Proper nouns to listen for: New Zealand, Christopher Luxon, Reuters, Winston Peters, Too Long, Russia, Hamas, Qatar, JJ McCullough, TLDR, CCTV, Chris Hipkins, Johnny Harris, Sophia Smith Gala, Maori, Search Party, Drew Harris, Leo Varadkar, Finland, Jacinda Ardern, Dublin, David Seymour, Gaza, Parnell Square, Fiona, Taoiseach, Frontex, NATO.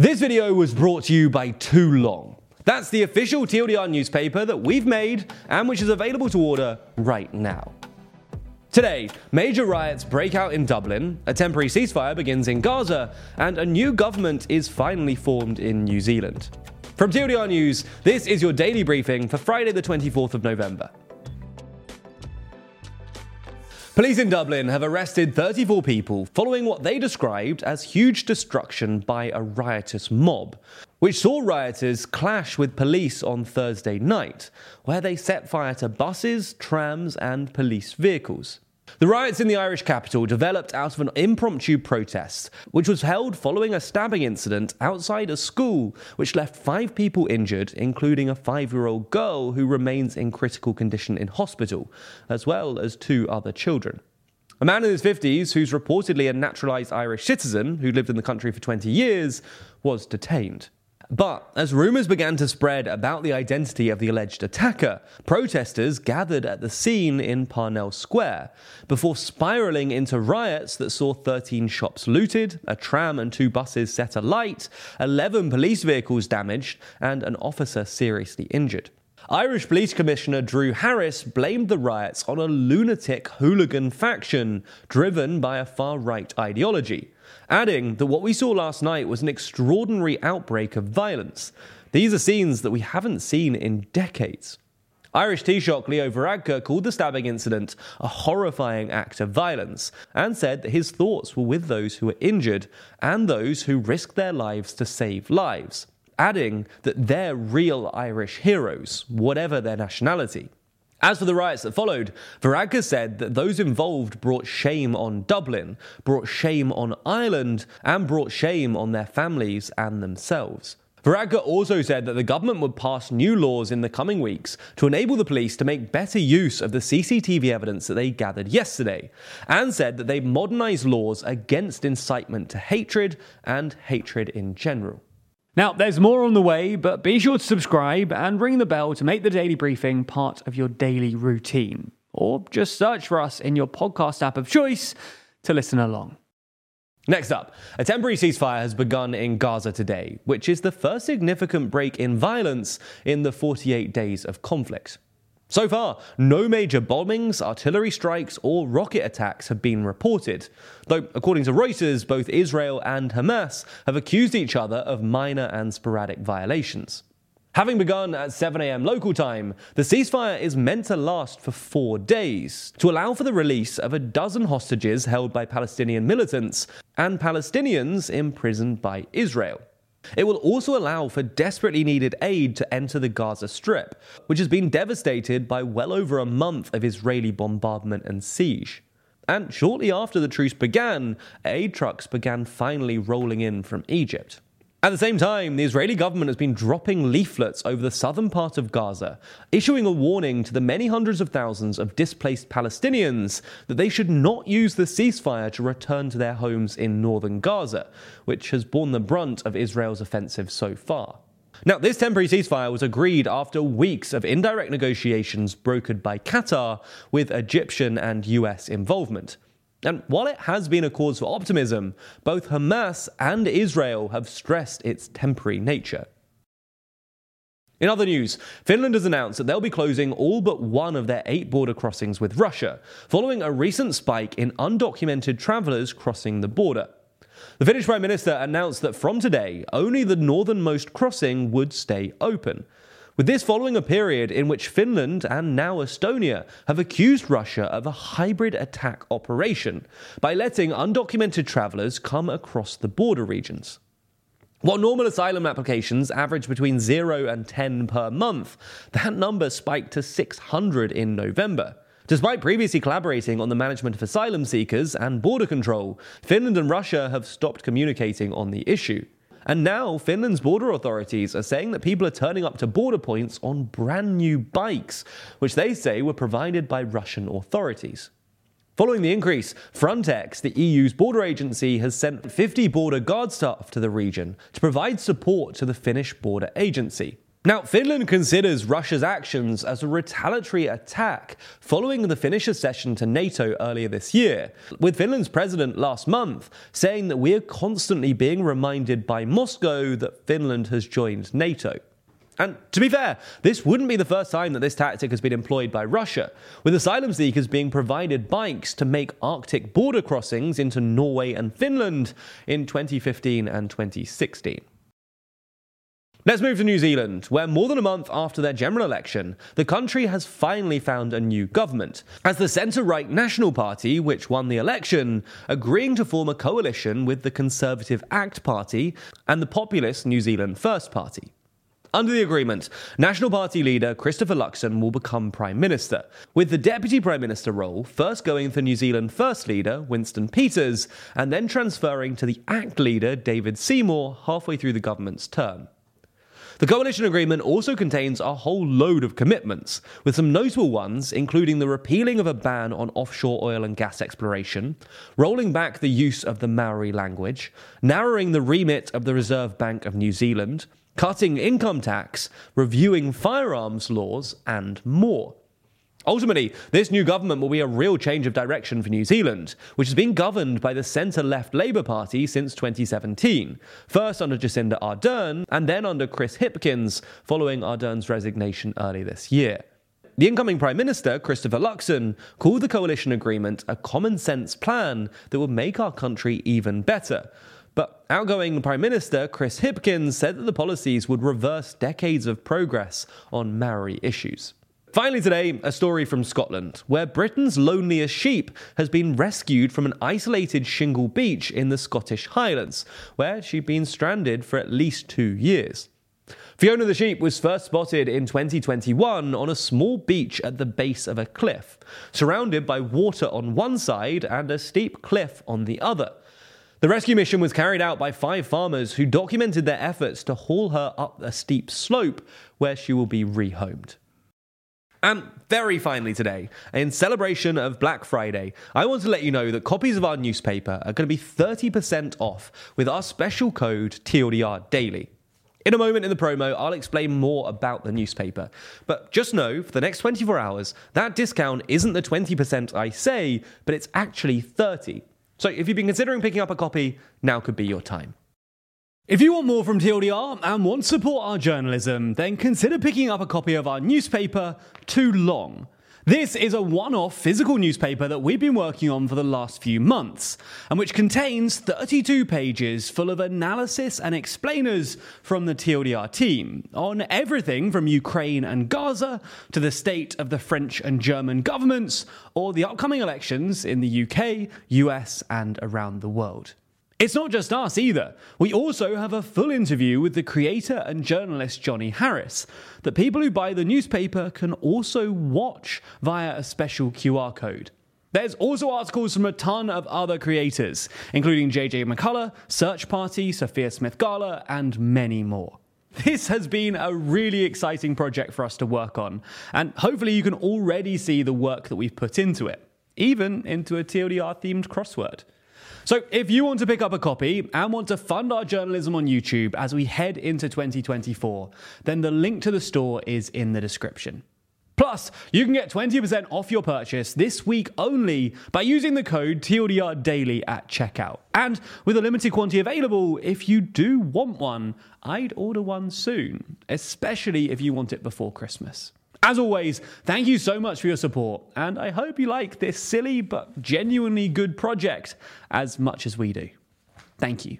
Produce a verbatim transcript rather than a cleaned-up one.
This video was brought to you by Too Long. That's the official T L D R newspaper that we've made and which is available to order right now. Today, major riots break out in Dublin, a temporary ceasefire begins in Gaza, and a new government is finally formed in New Zealand. From T L D R News, this is your daily briefing for Friday the twenty-fourth of November. Police in Dublin have arrested thirty-four people following what they described as huge destruction by a riotous mob, which saw rioters clash with police on Thursday night, where they set fire to buses, trams, and police vehicles. The riots in the Irish capital developed out of an impromptu protest, which was held following a stabbing incident outside a school, which left five people injured, including a five-year-old girl who remains in critical condition in hospital, as well as two other children. A man in his fifties, who's reportedly a naturalised Irish citizen who lived in the country for twenty years, was detained. But as rumours began to spread about the identity of the alleged attacker, protesters gathered at the scene in Parnell Square, before spiralling into riots that saw thirteen shops looted, a tram and two buses set alight, eleven police vehicles damaged, and an officer seriously injured. Irish Police Commissioner Drew Harris blamed the riots on a lunatic hooligan faction driven by a far-right ideology, adding that what we saw last night was an extraordinary outbreak of violence. These are scenes that we haven't seen in decades. Irish Taoiseach Leo Varadkar called the stabbing incident a horrifying act of violence and said that his thoughts were with those who were injured and those who risked their lives to save lives, adding that they're real Irish heroes, whatever their nationality. As for the riots that followed, Varadkar said that those involved brought shame on Dublin, brought shame on Ireland, and brought shame on their families and themselves. Varadkar also said that the government would pass new laws in the coming weeks to enable the police to make better use of the C C T V evidence that they gathered yesterday, and said that they modernise laws against incitement to hatred and hatred in general. Now, there's more on the way, but be sure to subscribe and ring the bell to make the daily briefing part of your daily routine. Or just search for us in your podcast app of choice to listen along. Next up, a temporary ceasefire has begun in Gaza today, which is the first significant break in violence in the forty-eight days of conflict. So far, no major bombings, artillery strikes, or rocket attacks have been reported, though according to Reuters, both Israel and Hamas have accused each other of minor and sporadic violations. Having begun at seven a.m. local time, the ceasefire is meant to last for four days, to allow for the release of a dozen hostages held by Palestinian militants and Palestinians imprisoned by Israel. It will also allow for desperately needed aid to enter the Gaza Strip, which has been devastated by well over a month of Israeli bombardment and siege. And shortly after the truce began, aid trucks began finally rolling in from Egypt. At the same time, the Israeli government has been dropping leaflets over the southern part of Gaza, issuing a warning to the many hundreds of thousands of displaced Palestinians that they should not use the ceasefire to return to their homes in northern Gaza, which has borne the brunt of Israel's offensive so far. Now, this temporary ceasefire was agreed after weeks of indirect negotiations brokered by Qatar with Egyptian and U S involvement. And while it has been a cause for optimism, both Hamas and Israel have stressed its temporary nature. In other news, Finland has announced that they'll be closing all but one of their eight border crossings with Russia, following a recent spike in undocumented travellers crossing the border. The Finnish Prime Minister announced that from today, only the northernmost crossing would stay open, with this following a period in which Finland and now Estonia have accused Russia of a hybrid attack operation by letting undocumented travellers come across the border regions. While normal asylum applications average between zero and ten per month, that number spiked to six hundred in November. Despite previously collaborating on the management of asylum seekers and border control, Finland and Russia have stopped communicating on the issue. And now, Finland's border authorities are saying that people are turning up to border points on brand new bikes, which they say were provided by Russian authorities. Following the increase, Frontex, the E U's border agency, has sent fifty border guard staff to the region to provide support to the Finnish border agency. Now, Finland considers Russia's actions as a retaliatory attack following the Finnish accession to NATO earlier this year, with Finland's president last month saying that we are constantly being reminded by Moscow that Finland has joined NATO. And to be fair, this wouldn't be the first time that this tactic has been employed by Russia, with asylum seekers being provided bikes to make Arctic border crossings into Norway and Finland in twenty fifteen and twenty sixteen. Let's move to New Zealand, where more than a month after their general election, the country has finally found a new government, as the centre-right National Party, which won the election, agreeing to form a coalition with the Conservative ACT Party and the populist New Zealand First Party. Under the agreement, National Party leader Christopher Luxon will become Prime Minister, with the Deputy Prime Minister role first going for New Zealand First leader Winston Peters, and then transferring to the ACT leader David Seymour halfway through the government's term. The coalition agreement also contains a whole load of commitments, with some notable ones including the repealing of a ban on offshore oil and gas exploration, rolling back the use of the Maori language, narrowing the remit of the Reserve Bank of New Zealand, cutting income tax, reviewing firearms laws, and more. Ultimately, this new government will be a real change of direction for New Zealand, which has been governed by the centre-left Labour Party since twenty seventeen, first under Jacinda Ardern and then under Chris Hipkins, following Ardern's resignation early this year. The incoming Prime Minister, Christopher Luxon, called the coalition agreement a common-sense plan that would make our country even better. But outgoing Prime Minister Chris Hipkins said that the policies would reverse decades of progress on Maori issues. Finally today, a story from Scotland, where Britain's loneliest sheep has been rescued from an isolated shingle beach in the Scottish Highlands, where she'd been stranded for at least two years. Fiona the sheep was first spotted in twenty twenty-one on a small beach at the base of a cliff, surrounded by water on one side and a steep cliff on the other. The rescue mission was carried out by five farmers who documented their efforts to haul her up a steep slope where she will be rehomed. And very finally today, in celebration of Black Friday, I want to let you know that copies of our newspaper are going to be thirty percent off with our special code T L D R Daily. In a moment in the promo, I'll explain more about the newspaper. But just know, for the next twenty-four hours, that discount isn't the twenty percent I say, but it's actually thirty percent. So if you've been considering picking up a copy, now could be your time. If you want more from T L D R and want to support our journalism, then consider picking up a copy of our newspaper, Too Long. This is a one-off physical newspaper that we've been working on for the last few months, and which contains thirty-two pages full of analysis and explainers from the T L D R team, on everything from Ukraine and Gaza to the state of the French and German governments, or the upcoming elections in the U K, U S, and around the world. It's not just us either. We also have a full interview with the creator and journalist Johnny Harris that people who buy the newspaper can also watch via a special Q R code. There's also articles from a ton of other creators, including J J McCullough, Search Party, Sophia Smith Gala, and many more. This has been a really exciting project for us to work on, and hopefully you can already see the work that we've put into it, even into a T L D R-themed crossword. So if you want to pick up a copy and want to fund our journalism on YouTube as we head into twenty twenty-four, then the link to the store is in the description. Plus, you can get twenty percent off your purchase this week only by using the code T L D R Daily at checkout. And with a limited quantity available, if you do want one, I'd order one soon, especially if you want it before Christmas. As always, thank you so much for your support, and I hope you like this silly but genuinely good project as much as we do. Thank you.